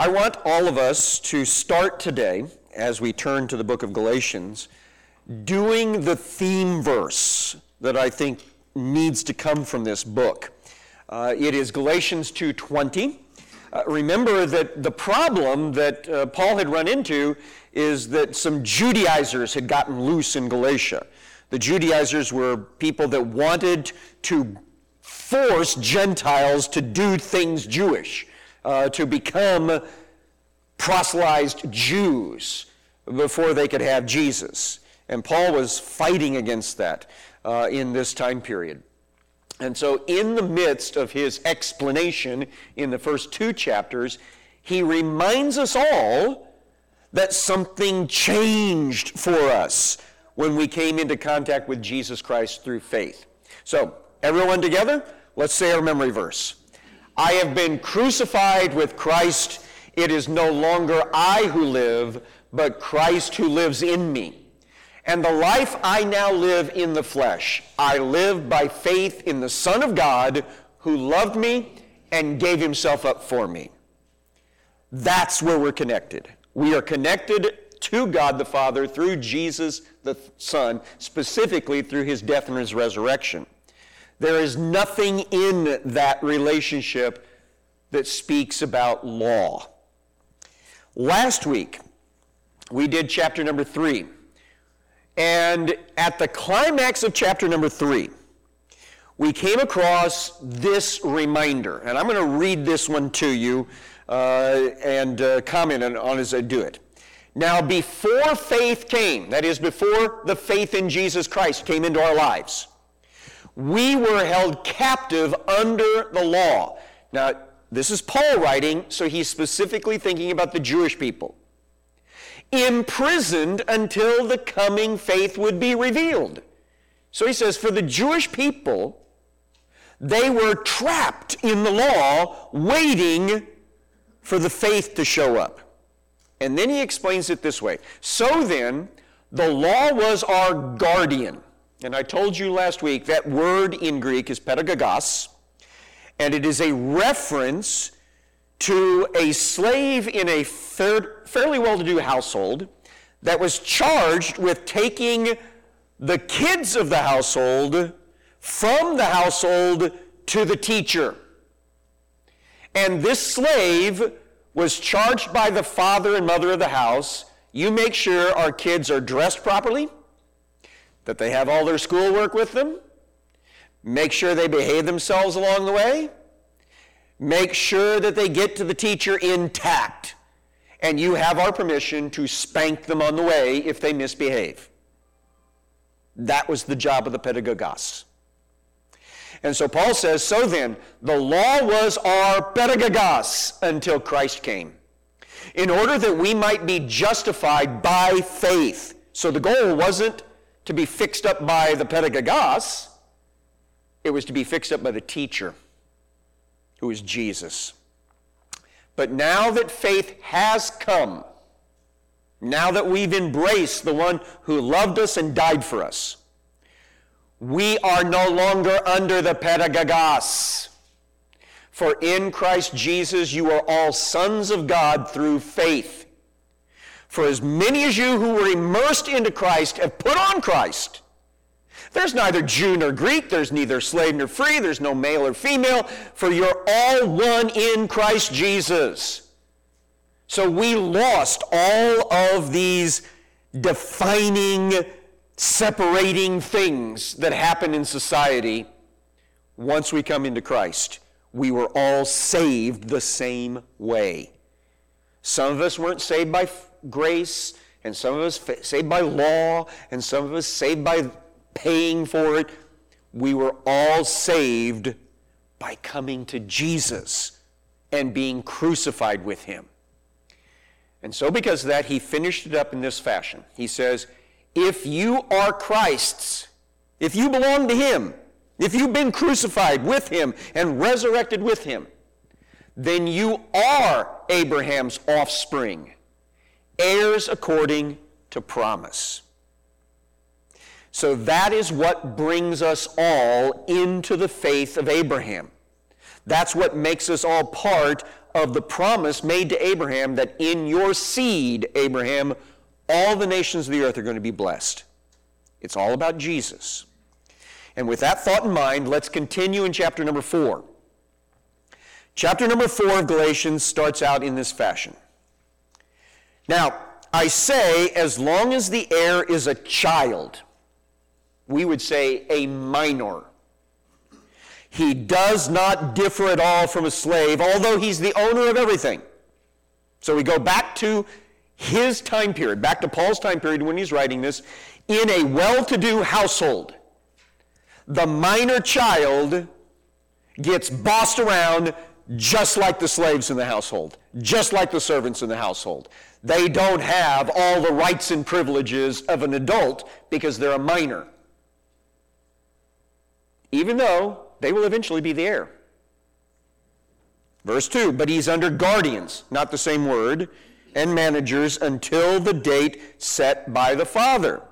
I want all of us to start today, as we turn to the book of Galatians, doing the theme verse that I think needs to come from this book. It is Galatians 2:20. Remember that the problem that Paul had run into is that some Judaizers had gotten loose in Galatia. The Judaizers were people that wanted to force Gentiles to do things Jewish, to become proselytized Jews before they could have Jesus. And Paul was fighting against that in this time period. And so in the midst of his explanation in the first two chapters, he reminds us all that something changed for us when we came into contact with Jesus Christ through faith. So, everyone together, let's say our memory verse. I have been crucified with Christ. It is no longer I who live, but Christ who lives in me. And the life I now live in the flesh, I live by faith in the Son of God who loved me and gave himself up for me. That's where we're connected. We are connected to God the Father through Jesus the Son, specifically through his death and his resurrection. There is nothing in that relationship that speaks about law. Last week, we did chapter number 3. And at the climax of chapter number 3, we came across this reminder. And I'm going to read this one to you and comment on as I do it. Now, before faith came, that is, before the faith in Jesus Christ came into our lives, we were held captive under the law. Now, this is Paul writing, so he's specifically thinking about the Jewish people. Imprisoned until the coming faith would be revealed. So he says, for the Jewish people, they were trapped in the law, waiting for the faith to show up. And then he explains it this way. So then, the law was our guardian. And I told you last week that word in Greek is pedagogos, and it is a reference to a slave in a fairly well-to-do household that was charged with taking the kids of the household from the household to the teacher. And this slave was charged by the father and mother of the house, you make sure our kids are dressed properly, that they have all their schoolwork with them, make sure they behave themselves along the way, make sure that they get to the teacher intact, and you have our permission to spank them on the way if they misbehave. That was the job of the pedagogos. And so Paul says, so then, the law was our pedagogos until Christ came, in order that we might be justified by faith. So the goal wasn't to be fixed up by the pedagogos, it was to be fixed up by the teacher, who is Jesus. But now that faith has come, now that we've embraced the one who loved us and died for us, we are no longer under the pedagogos. For in Christ Jesus you are all sons of God through faith. For as many as you who were immersed into Christ have put on Christ. There's neither Jew nor Greek, there's neither slave nor free, there's no male or female, for you're all one in Christ Jesus. So we lost all of these defining, separating things that happen in society once we come into Christ. We were all saved the same way. Some of us weren't saved by grace, and some of us saved by law, and some of us saved by paying for it. We were all saved by coming to Jesus and being crucified with him. And so because of that, he finished it up in this fashion. He says, if you are Christ's, if you belong to him, if you've been crucified with him and resurrected with him, then you are Abraham's offspring, heirs according to promise. So that is what brings us all into the faith of Abraham. That's what makes us all part of the promise made to Abraham that in your seed, Abraham, all the nations of the earth are going to be blessed. It's all about Jesus. And with that thought in mind, let's continue in chapter number 4. Chapter number 4 of Galatians starts out in this fashion. Now, I say, as long as the heir is a child, we would say a minor, he does not differ at all from a slave, although he's the owner of everything. So we go back to his time period, back to Paul's time period when he's writing this, in a well-to-do household. The minor child gets bossed around just like the slaves in the household, just like the servants in the household. They don't have all the rights and privileges of an adult because they're a minor, even though they will eventually be the heir. Verse 2, but he's under guardians, not the same word, and managers until the date set by the father.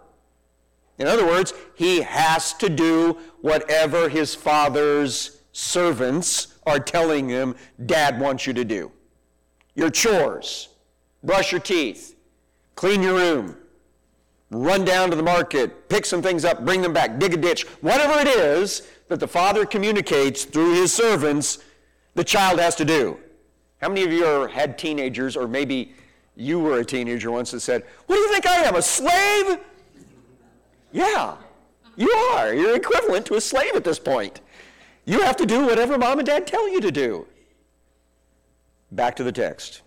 In other words, he has to do whatever his father's servants are telling him, Dad wants you to do. Your chores, brush your teeth, clean your room, run down to the market, pick some things up, bring them back, dig a ditch, whatever it is that the father communicates through his servants, the child has to do. How many of you had teenagers, or maybe you were a teenager once that said, what do you think I am, a slave? Yeah, you are. You're equivalent to a slave at this point. You have to do whatever mom and dad tell you to do. Back to the text.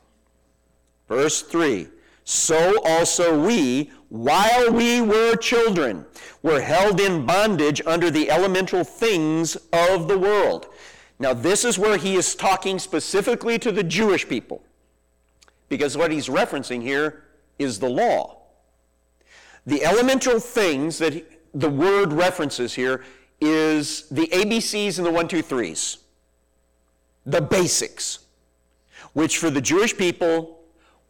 Verse 3, so also we, while we were children, were held in bondage under the elemental things of the world. Now this is where he is talking specifically to the Jewish people, because what he's referencing here is the law. The elemental things that the word references here is the ABCs and the 1, 2, 3s, the basics, which for the Jewish people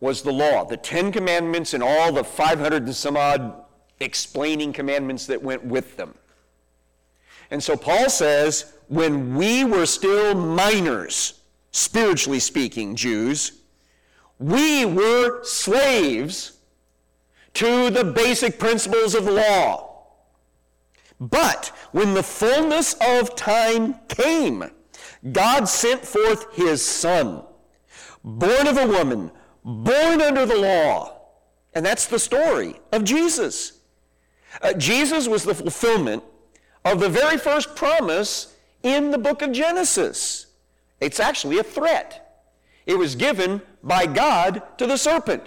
was the law, the 10 commandments and all the 500 and some odd explaining commandments that went with them. And so Paul says, when we were still minors, spiritually speaking, Jews, we were slaves to the basic principles of the law. But when the fullness of time came, God sent forth his Son, born of a woman, born under the law. And that's the story of Jesus. Jesus was the fulfillment of the very first promise in the book of Genesis. It's actually a threat. It was given by God to the serpent,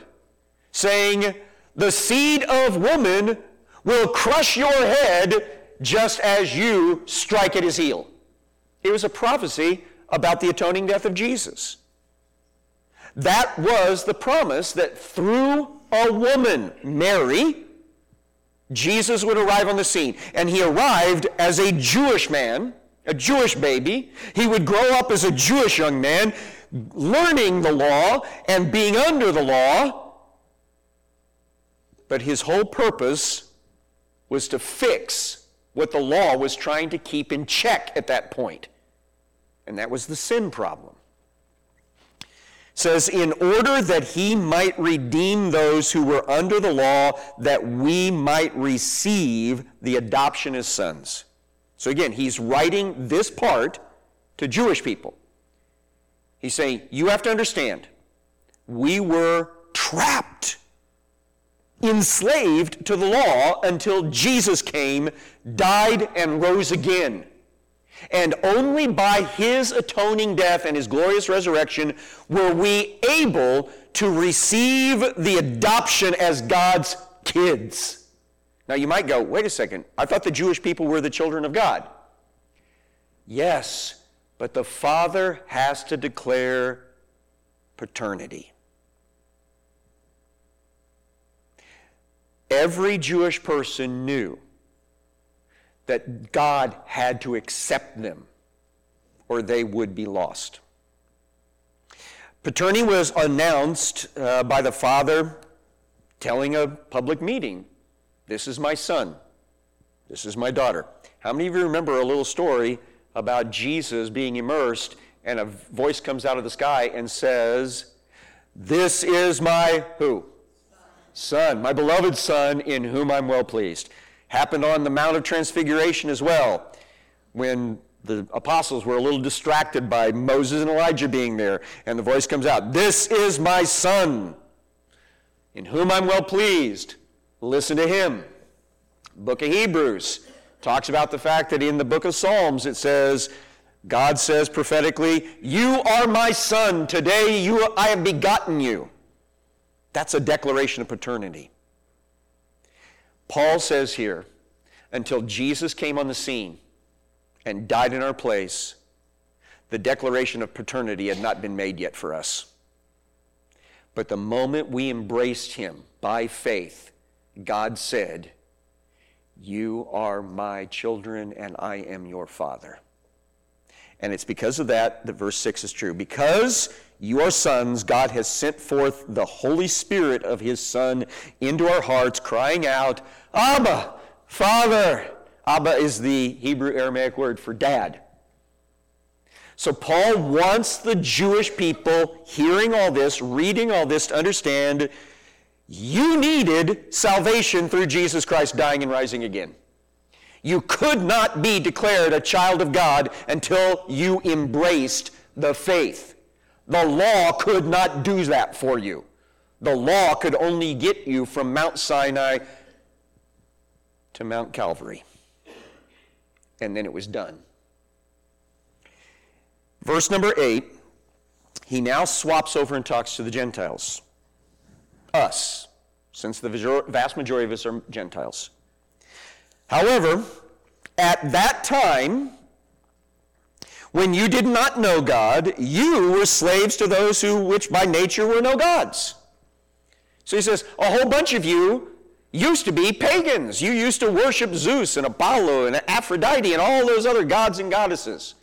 saying, the seed of woman will crush your head just as you strike at his heel. It was a prophecy about the atoning death of Jesus. That was the promise that through a woman, Mary, Jesus would arrive on the scene. And he arrived as a Jewish man, a Jewish baby. He would grow up as a Jewish young man, learning the law and being under the law. But his whole purpose was to fix what the law was trying to keep in check at that point. And that was the sin problem. It says, in order that he might redeem those who were under the law, that we might receive the adoption as sons. So again, he's writing this part to Jewish people. He's saying, you have to understand, we were trapped, enslaved to the law until Jesus came, died, and rose again. And only by his atoning death and his glorious resurrection were we able to receive the adoption as God's kids. Now you might go, wait a second, I thought the Jewish people were the children of God. Yes, but the Father has to declare paternity. Every Jewish person knew that God had to accept them or they would be lost. Paternity was announced by the father telling a public meeting, this is my son, this is my daughter. How many of you remember a little story about Jesus being immersed and a voice comes out of the sky and says, "This is my," who? Son, my beloved Son, in whom I'm well pleased. Happened on the Mount of Transfiguration as well, when the apostles were a little distracted by Moses and Elijah being there, and the voice comes out, "This is my Son, in whom I'm well pleased. Listen to him." Book of Hebrews talks about the fact that in the book of Psalms it says, God says prophetically, "You are my Son, today I have begotten you." That's a declaration of paternity. Paul says here, until Jesus came on the scene and died in our place, the declaration of paternity had not been made yet for us. But the moment we embraced him by faith, God said, "You are my children and I am your Father." And it's because of that that verse 6 is true. "Because you are sons, God has sent forth the Holy Spirit of his Son into our hearts, crying out, 'Abba, Father.'" Abba is the Hebrew Aramaic word for dad. So Paul wants the Jewish people hearing all this, reading all this, to understand you needed salvation through Jesus Christ dying and rising again. You could not be declared a child of God until you embraced the faith. The law could not do that for you. The law could only get you from Mount Sinai to Mount Calvary. And then it was done. Verse number 8, he now swaps over and talks to the Gentiles. Us, since the vast majority of us are Gentiles. "However, at that time, when you did not know God, you were slaves to those which by nature were no gods." So he says, a whole bunch of you used to be pagans. You used to worship Zeus and Apollo and Aphrodite and all those other gods and goddesses.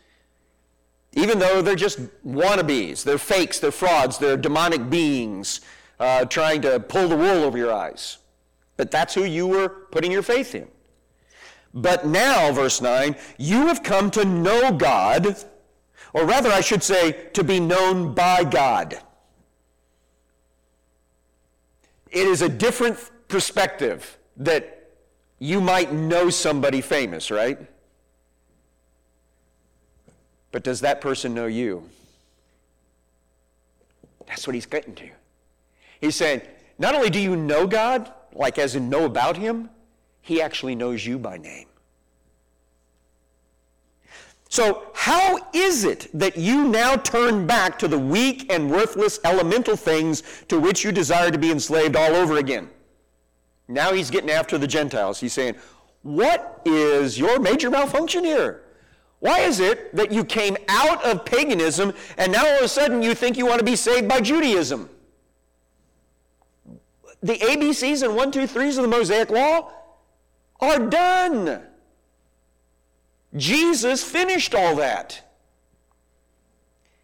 Even though they're just wannabes, they're fakes, they're frauds, they're demonic beings trying to pull the wool over your eyes. But that's who you were putting your faith in. "But now," verse 9, "you have come to know God," or rather I should say, to be known by God. It is a different perspective that you might know somebody famous, right? But does that person know you? That's what he's getting to. He's saying, not only do you know God, like as in know about him, he actually knows you by name. So how is it that you now turn back to the weak and worthless elemental things to which you desire to be enslaved all over again? Now he's getting after the Gentiles. He's saying, what is your major malfunction here? Why is it that you came out of paganism and now all of a sudden you think you want to be saved by Judaism? The ABCs and 1, 2, 3s of the Mosaic Law are done. Jesus finished all that.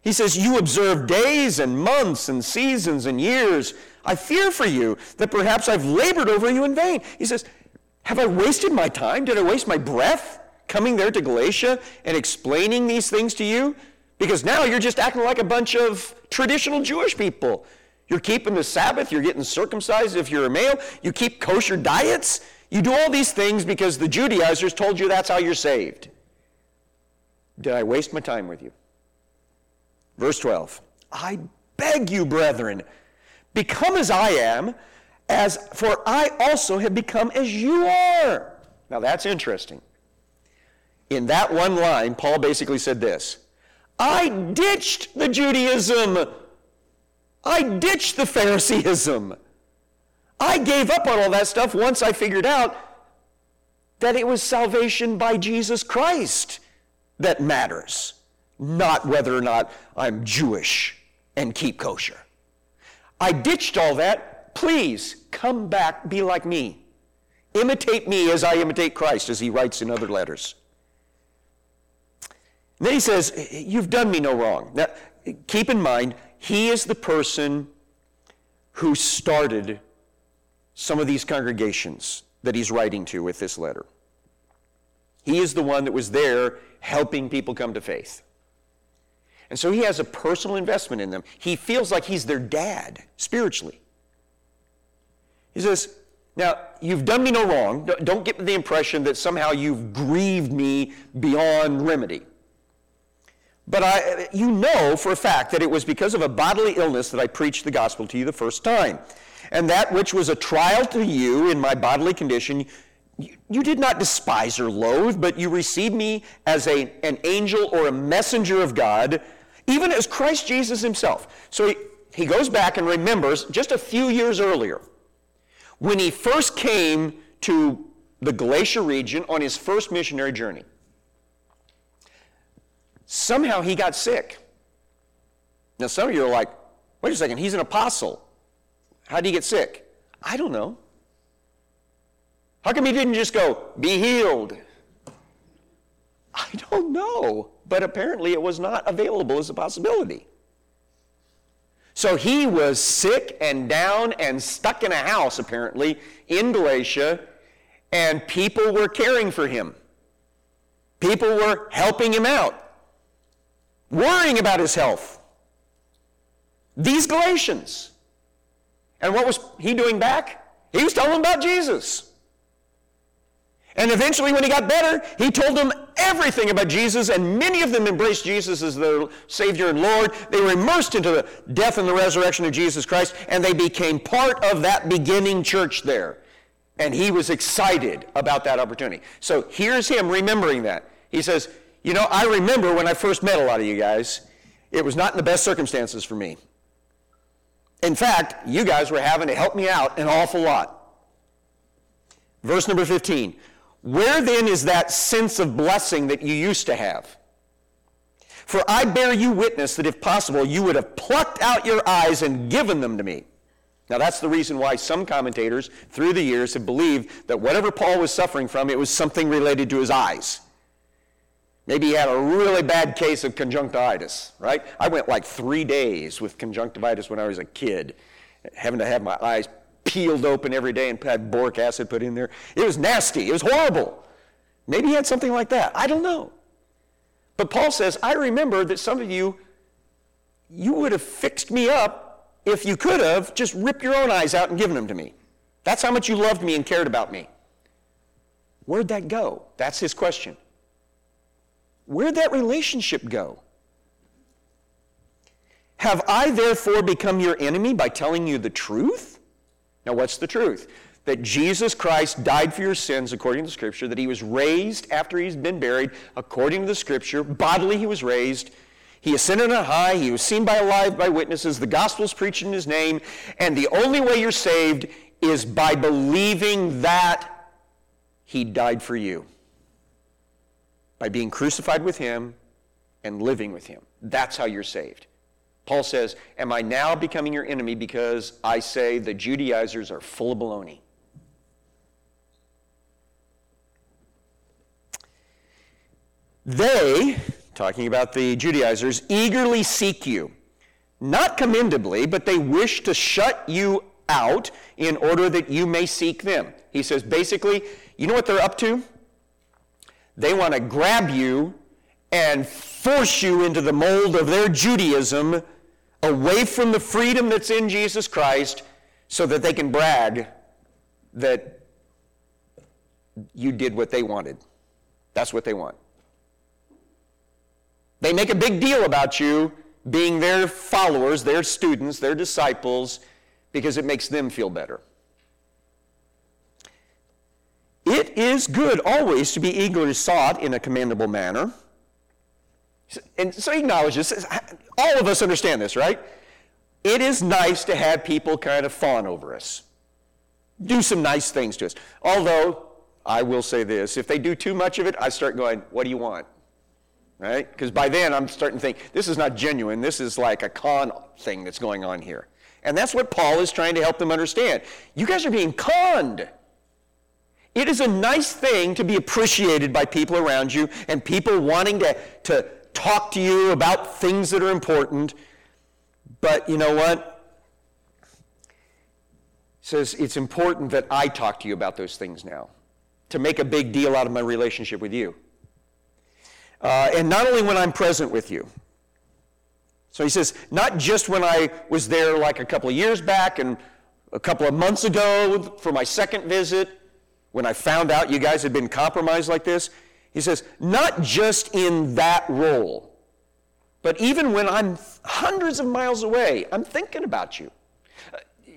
He says, "You observe days and months and seasons and years. I fear for you that perhaps I've labored over you in vain." He says, have I wasted my time? Did I waste my breath coming there to Galatia and explaining these things to you? Because now you're just acting like a bunch of traditional Jewish people. You're keeping the Sabbath. You're getting circumcised if you're a male. You keep kosher diets. You do all these things because the Judaizers told you that's how you're saved. Did I waste my time with you? Verse 12, "I beg you, brethren, become as I am, for I also have become as you are." Now that's interesting. In that one line, Paul basically said this: I ditched the Judaism. I ditched the Phariseeism. I gave up on all that stuff once I figured out that it was salvation by Jesus Christ that matters, not whether or not I'm Jewish and keep kosher. I ditched all that. Please come back, be like me. Imitate me as I imitate Christ, as he writes in other letters. And then he says, you've done me no wrong. Now, keep in mind, he is the person who started some of these congregations that he's writing to with this letter. He is the one that was there helping people come to faith. And so he has a personal investment in them. He feels like he's their dad, spiritually. He says, now, you've done me no wrong. Don't get the impression that somehow you've grieved me beyond remedy. But you know for a fact that it was because of a bodily illness that I preached the gospel to you the first time. And that which was a trial to you in my bodily condition, you did not despise or loathe, but you received me as an angel or a messenger of God, even as Christ Jesus himself. So he goes back and remembers just a few years earlier, when he first came to the Galatia region on his first missionary journey. Somehow he got sick. Now some of you are like, wait a second, he's an apostle. How did he get sick? I don't know. How come he didn't just go, be healed? I don't know. But apparently it was not available as a possibility. So he was sick and down and stuck in a house, apparently, in Galatia, and people were caring for him. People were helping him out, worrying about his health. These Galatians. And what was he doing back? He was telling them about Jesus. And eventually when he got better, he told them everything about Jesus, and many of them embraced Jesus as their Savior and Lord. They were immersed into the death and the resurrection of Jesus Christ, and they became part of that beginning church there. And he was excited about that opportunity. So here's him remembering that. He says, you know, I remember when I first met a lot of you guys, it was not in the best circumstances for me. In fact, you guys were having to help me out an awful lot. Verse number 15. Where then is that sense of blessing that you used to have? For I bear you witness that if possible, you would have plucked out your eyes and given them to me. Now that's the reason why some commentators through the years have believed that whatever Paul was suffering from, it was something related to his eyes. Maybe he had a really bad case of conjunctivitis, right? I went like 3 days with conjunctivitis when I was a kid, having to have my eyes peeled open every day and had boric acid put in there. It was nasty. It was horrible. Maybe he had something like that. I don't know. But Paul says, I remember that some of you would have fixed me up if you could have just ripped your own eyes out and given them to me. That's how much you loved me and cared about me. Where'd that go? That's his question. Where'd that relationship go? Have I therefore become your enemy by telling you the truth? Now, what's the truth? That Jesus Christ died for your sins according to the Scripture, that he was raised after he's been buried according to the Scripture. Bodily he was raised. He ascended on high. He was seen alive by witnesses. The gospel's preached in his name. And the only way you're saved is by believing that he died for you. By being crucified with him and living with him. That's how you're saved. Paul says, am I now becoming your enemy because I say the Judaizers are full of baloney? They, talking about the Judaizers, eagerly seek you, not commendably, but they wish to shut you out in order that you may seek them. He says, basically, you know what they're up to? They want to grab you and force you into the mold of their Judaism, away from the freedom that's in Jesus Christ, so that they can brag that you did what they wanted. That's what they want. They make a big deal about you being their followers, their students, their disciples, because it makes them feel better. It is good always to be eagerly sought in a commendable manner. And so he acknowledges, all of us understand this, right? It is nice to have people kind of fawn over us, do some nice things to us. Although, I will say this, if they do too much of it, I start going, what do you want? Right? Because by then I'm starting to think, this is not genuine, this is like a con thing that's going on here. And that's what Paul is trying to help them understand. You guys are being conned. It is a nice thing to be appreciated by people around you and people wanting to talk to you about things that are important, but you know what? He says, it's important that I talk to you about those things now, to make a big deal out of my relationship with you. And not only when I'm present with you, So he says, not just when I was there like a couple of years back and a couple of months ago for my second visit, when I found out you guys had been compromised like this. He says, not just in that role, but even when I'm hundreds of miles away, I'm thinking about you.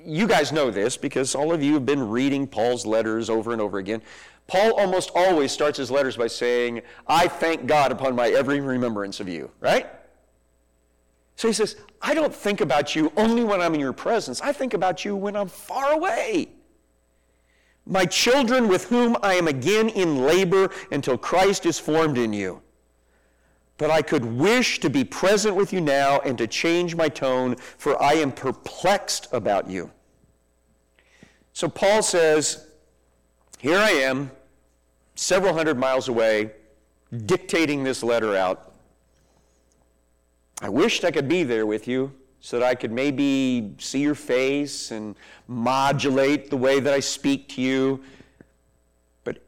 You guys know this because all of you have been reading Paul's letters over and over again. Paul almost always starts his letters by saying, I thank God upon my every remembrance of you, right? So he says, I don't think about you only when I'm in your presence. I think about you when I'm far away. My children with whom I am again in labor until Christ is formed in you. But I could wish to be present with you now and to change my tone, for I am perplexed about you. So Paul says, here I am, several hundred miles away, dictating this letter out. I wished I could be there with you so that I could maybe see your face and modulate the way that I speak to you. But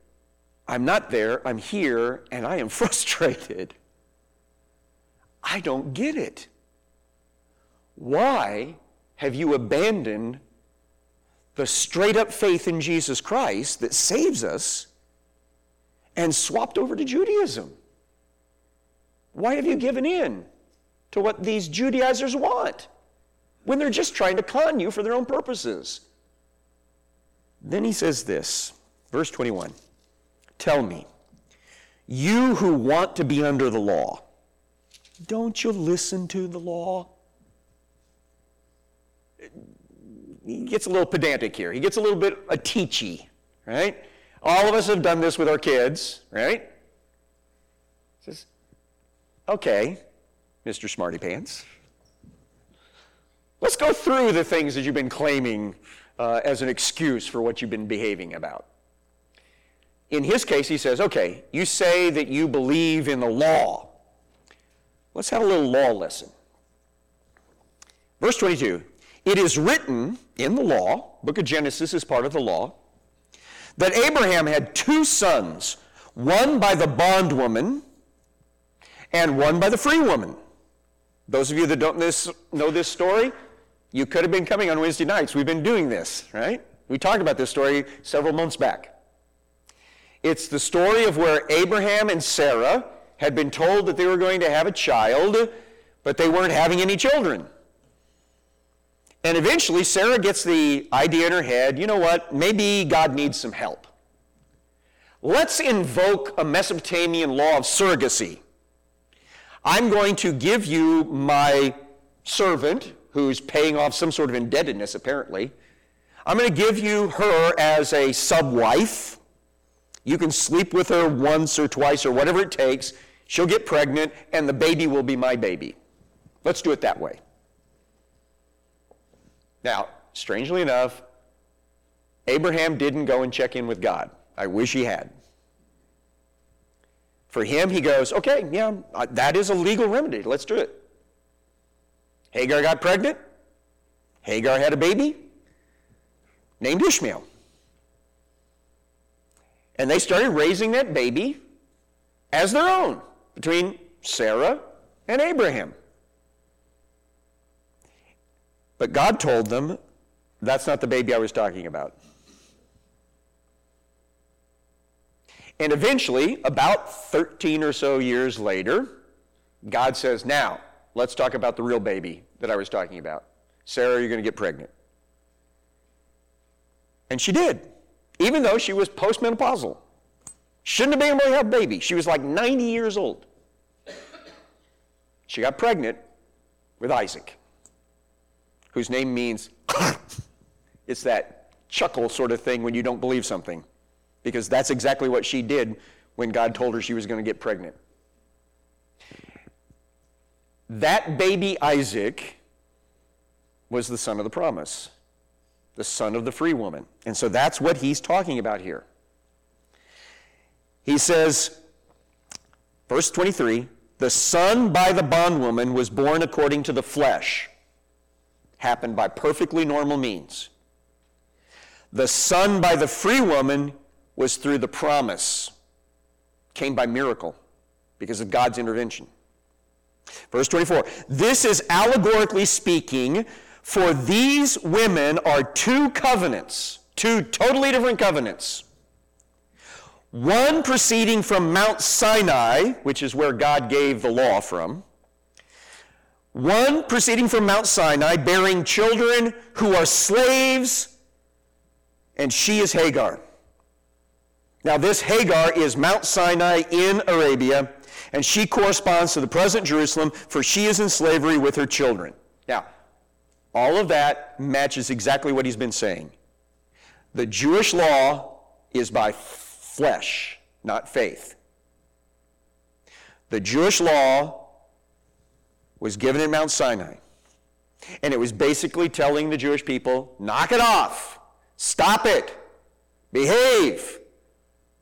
I'm not there, I'm here, and I am frustrated. I don't get it. Why have you abandoned the straight-up faith in Jesus Christ that saves us and swapped over to Judaism? Why have you given in to what these Judaizers want when they're just trying to con you for their own purposes? Then he says this, verse 21, tell me, you who want to be under the law, don't you listen to the law? He gets a little pedantic here. He gets a little bit a teachy, right? All of us have done this with our kids, right? He says, okay, Mr. Smarty Pants, let's go through the things that you've been claiming as an excuse for what you've been behaving about. In his case, he says, okay, you say that you believe in the law. Let's have a little law lesson. Verse 22, it is written in the law, book of Genesis is part of the law, that Abraham had two sons, one by the bondwoman and one by the free woman. Those of you that don't know this story, you could have been coming on Wednesday nights. We've been doing this, right? We talked about this story several months back. It's the story of where Abraham and Sarah had been told that they were going to have a child, but they weren't having any children. And eventually, Sarah gets the idea in her head, you know what, maybe God needs some help. Let's invoke a Mesopotamian law of surrogacy. I'm going to give you my servant, who's paying off some sort of indebtedness, apparently. I'm going to give you her as a sub-wife. You can sleep with her once or twice or whatever it takes. She'll get pregnant, and the baby will be my baby. Let's do it that way. Now, strangely enough, Abraham didn't go and check in with God. I wish he had. For him, he goes, okay, yeah, that is a legal remedy. Let's do it. Hagar got pregnant. Hagar had a baby named Ishmael. And they started raising that baby as their own between Sarah and Abraham. But God told them, that's not the baby I was talking about. And eventually, about 13 or so years later, God says, now, let's talk about the real baby that I was talking about. Sarah, you're going to get pregnant. And she did, even though she was postmenopausal. Shouldn't have been able to have a baby. She was like 90 years old. She got pregnant with Isaac, whose name means it's that chuckle sort of thing when you don't believe something, because that's exactly what she did when God told her she was going to get pregnant. That baby Isaac was the son of the promise, the son of the free woman. And so that's what he's talking about here. He says, verse 23, the son by the bondwoman was born according to the flesh, happened by perfectly normal means. The son by the free woman was through the promise, came by miracle because of God's intervention. Verse 24, this is allegorically speaking, for these women are two covenants, two totally different covenants. One proceeding from Mount Sinai, which is where God gave the law from. One proceeding from Mount Sinai, bearing children who are slaves, and she is Hagar. Now this Hagar is Mount Sinai in Arabia, and she corresponds to the present Jerusalem, for she is in slavery with her children. Now, all of that matches exactly what he's been saying. The Jewish law is by flesh, not faith. The Jewish law was given at Mount Sinai, and it was basically telling the Jewish people, knock it off, stop it, behave,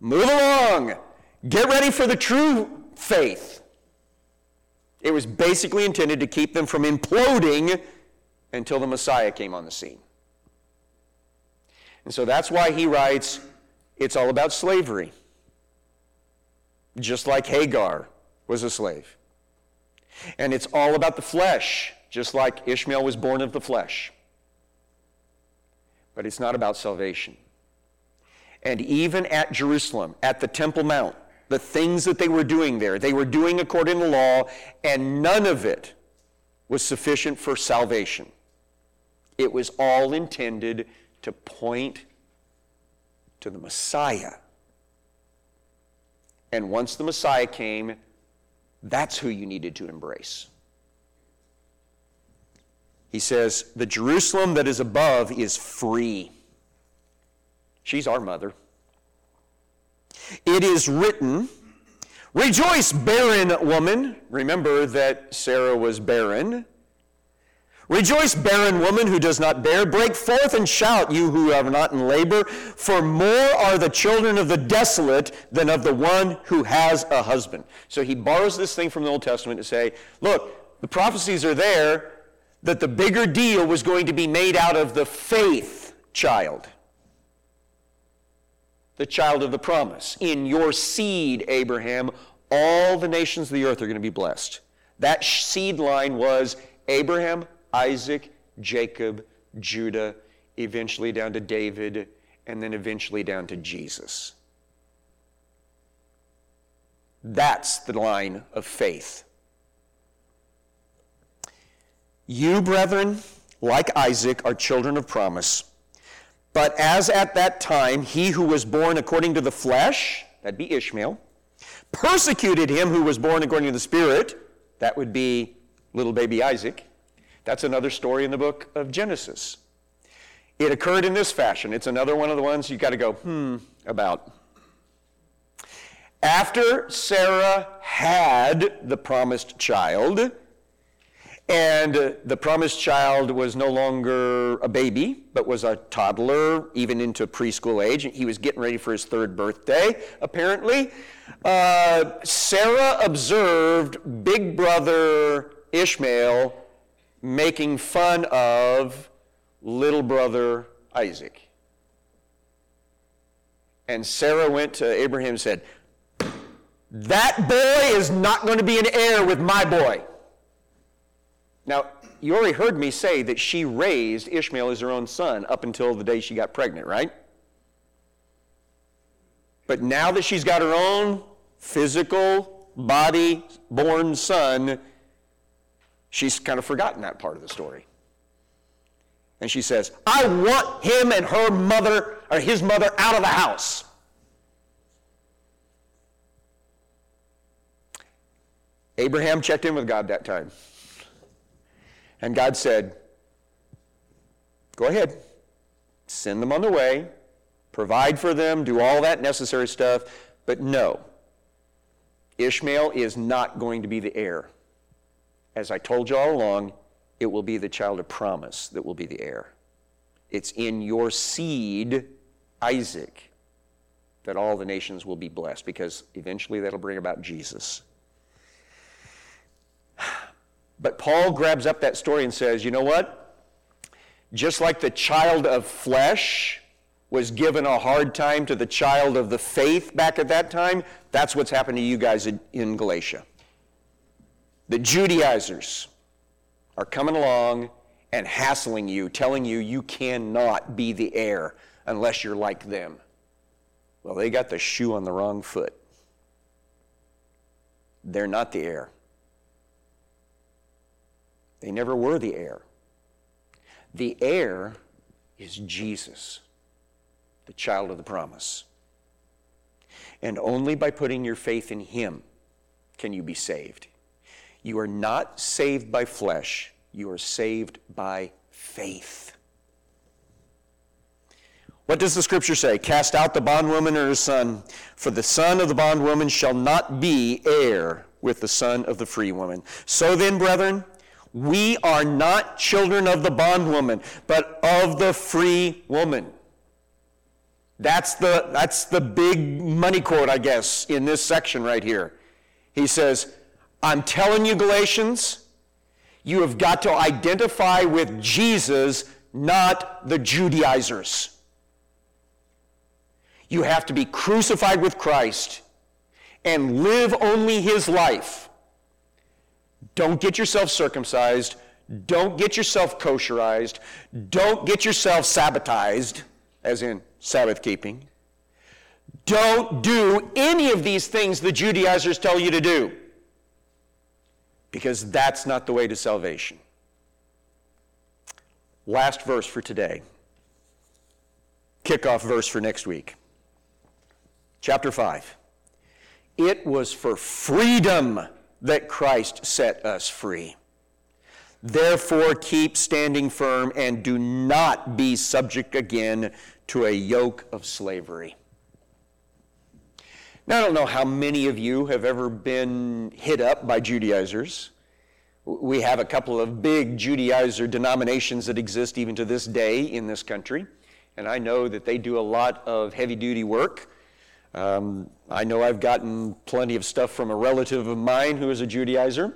move along, get ready for the true faith. It was basically intended to keep them from imploding until the Messiah came on the scene. And so that's why he writes, it's all about slavery, just like Hagar was a slave. And it's all about the flesh, just like Ishmael was born of the flesh. But it's not about salvation. And even at Jerusalem, at the Temple Mount, the things that they were doing there, they were doing according to the law, and none of it was sufficient for salvation. It was all intended to point to the Messiah. And once the Messiah came, that's who you needed to embrace. He says, the Jerusalem that is above is free. She's our mother. It is written, rejoice, barren woman. Remember that Sarah was barren. Rejoice, barren woman who does not bear. Break forth and shout, you who are not in labor. For more are the children of the desolate than of the one who has a husband. So he borrows this thing from the Old Testament to say, look, the prophecies are there that the bigger deal was going to be made out of the faith child. The child of the promise. In your seed, Abraham, all the nations of the earth are going to be blessed. That seed line was Abraham, Isaac, Jacob, Judah, eventually down to David, and then eventually down to Jesus. That's the line of faith. You, brethren, like Isaac, are children of promise. But as at that time, he who was born according to the flesh, that'd be Ishmael, persecuted him who was born according to the Spirit, that would be little baby Isaac. That's another story in the book of Genesis. It occurred in this fashion. It's another one of the ones you got to go, about. After Sarah had the promised child, and the promised child was no longer a baby, but was a toddler, even into preschool age. He was getting ready for his third birthday, apparently. Sarah observed big brother Ishmael making fun of little brother Isaac. And Sarah went to Abraham and said, that boy is not going to be an heir with my boy. Now, you already heard me say that she raised Ishmael as her own son up until the day she got pregnant, right? But now that she's got her own physical body-born son, she's kind of forgotten that part of the story. And she says, I want him and her mother, or his mother, out of the house. Abraham checked in with God that time. And God said, go ahead, send them on their way, provide for them, do all that necessary stuff, but no, Ishmael is not going to be the heir. As I told you all along, it will be the child of promise that will be the heir. It's in your seed, Isaac, that all the nations will be blessed, because eventually that'll bring about Jesus. But Paul grabs up that story and says, you know what? Just like the child of flesh was given a hard time to the child of the faith back at that time, that's what's happened to you guys in Galatia. The Judaizers are coming along and hassling you, telling you you cannot be the heir unless you're like them. Well, they got the shoe on the wrong foot. They're not the heir. They never were the heir. The heir is Jesus, the child of the promise. And only by putting your faith in him can you be saved. You are not saved by flesh. You are saved by faith. What does the scripture say? Cast out the bondwoman or her son, for the son of the bondwoman shall not be heir with the son of the free woman. So then, brethren, we are not children of the bondwoman, but of the free woman. That's the big money quote, I guess, in this section right here. He says, I'm telling you, Galatians, you have got to identify with Jesus, not the Judaizers. You have to be crucified with Christ and live only his life. Don't get yourself circumcised. Don't get yourself kosherized. Don't get yourself sabbatized, as in Sabbath keeping. Don't do any of these things the Judaizers tell you to do, because that's not the way to salvation. Last verse for today. Kickoff verse for next week. Chapter 5. It was for freedom that Christ set us free. Therefore, keep standing firm and do not be subject again to a yoke of slavery. Now, I don't know how many of you have ever been hit up by Judaizers. We have a couple of big Judaizer denominations that exist even to this day in this country, and I know that they do a lot of heavy-duty work. I know I've gotten plenty of stuff from a relative of mine who is a Judaizer,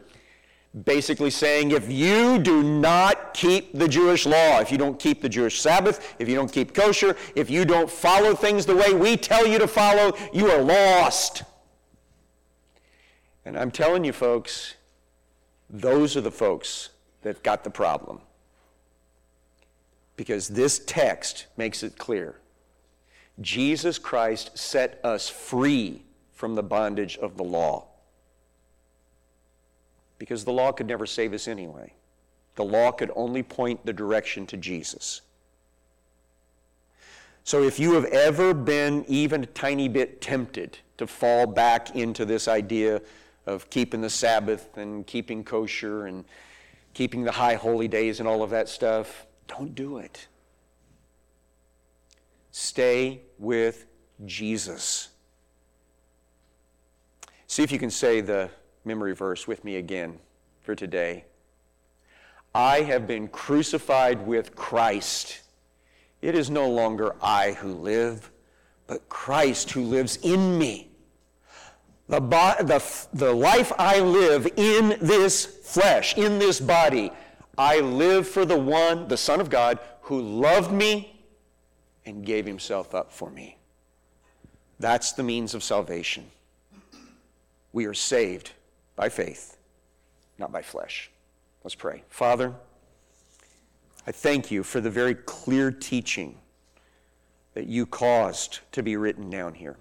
basically saying, if you do not keep the Jewish law, if you don't keep the Jewish Sabbath, if you don't keep kosher, if you don't follow things the way we tell you to follow, you are lost. And I'm telling you, folks, those are the folks that got the problem. Because this text makes it clear. Jesus Christ set us free from the bondage of the law. Because the law could never save us anyway. The law could only point the direction to Jesus. So if you have ever been even a tiny bit tempted to fall back into this idea of keeping the Sabbath and keeping kosher and keeping the high holy days and all of that stuff, don't do it. Stay with Jesus. See if you can say the memory verse with me again for today. I have been crucified with Christ. It is no longer I who live, but Christ who lives in me. The life I live in this flesh, in this body, I live for the one, the Son of God, who loved me and gave himself up for me. That's the means of salvation. We are saved by faith, not by flesh. Let's pray. Father, I thank you for the very clear teaching that you caused to be written down here.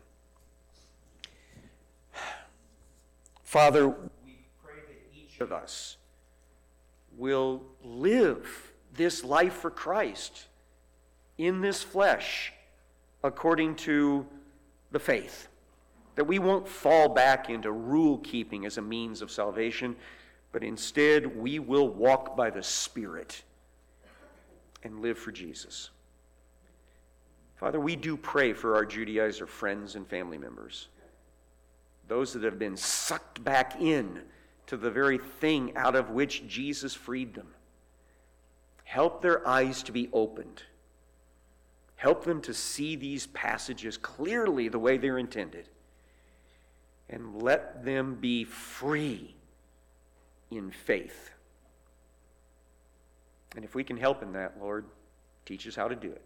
Father, we pray that each of us will live this life for Christ in this flesh, according to the faith, that we won't fall back into rule-keeping as a means of salvation, but instead we will walk by the Spirit and live for Jesus. Father, we do pray for our Judaizer friends and family members, those that have been sucked back in to the very thing out of which Jesus freed them. Help their eyes to be opened. Help them to see these passages clearly the way they're intended. And let them be free in faith. And if we can help in that, Lord, teach us how to do it.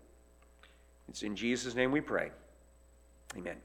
It's in Jesus' name we pray. Amen.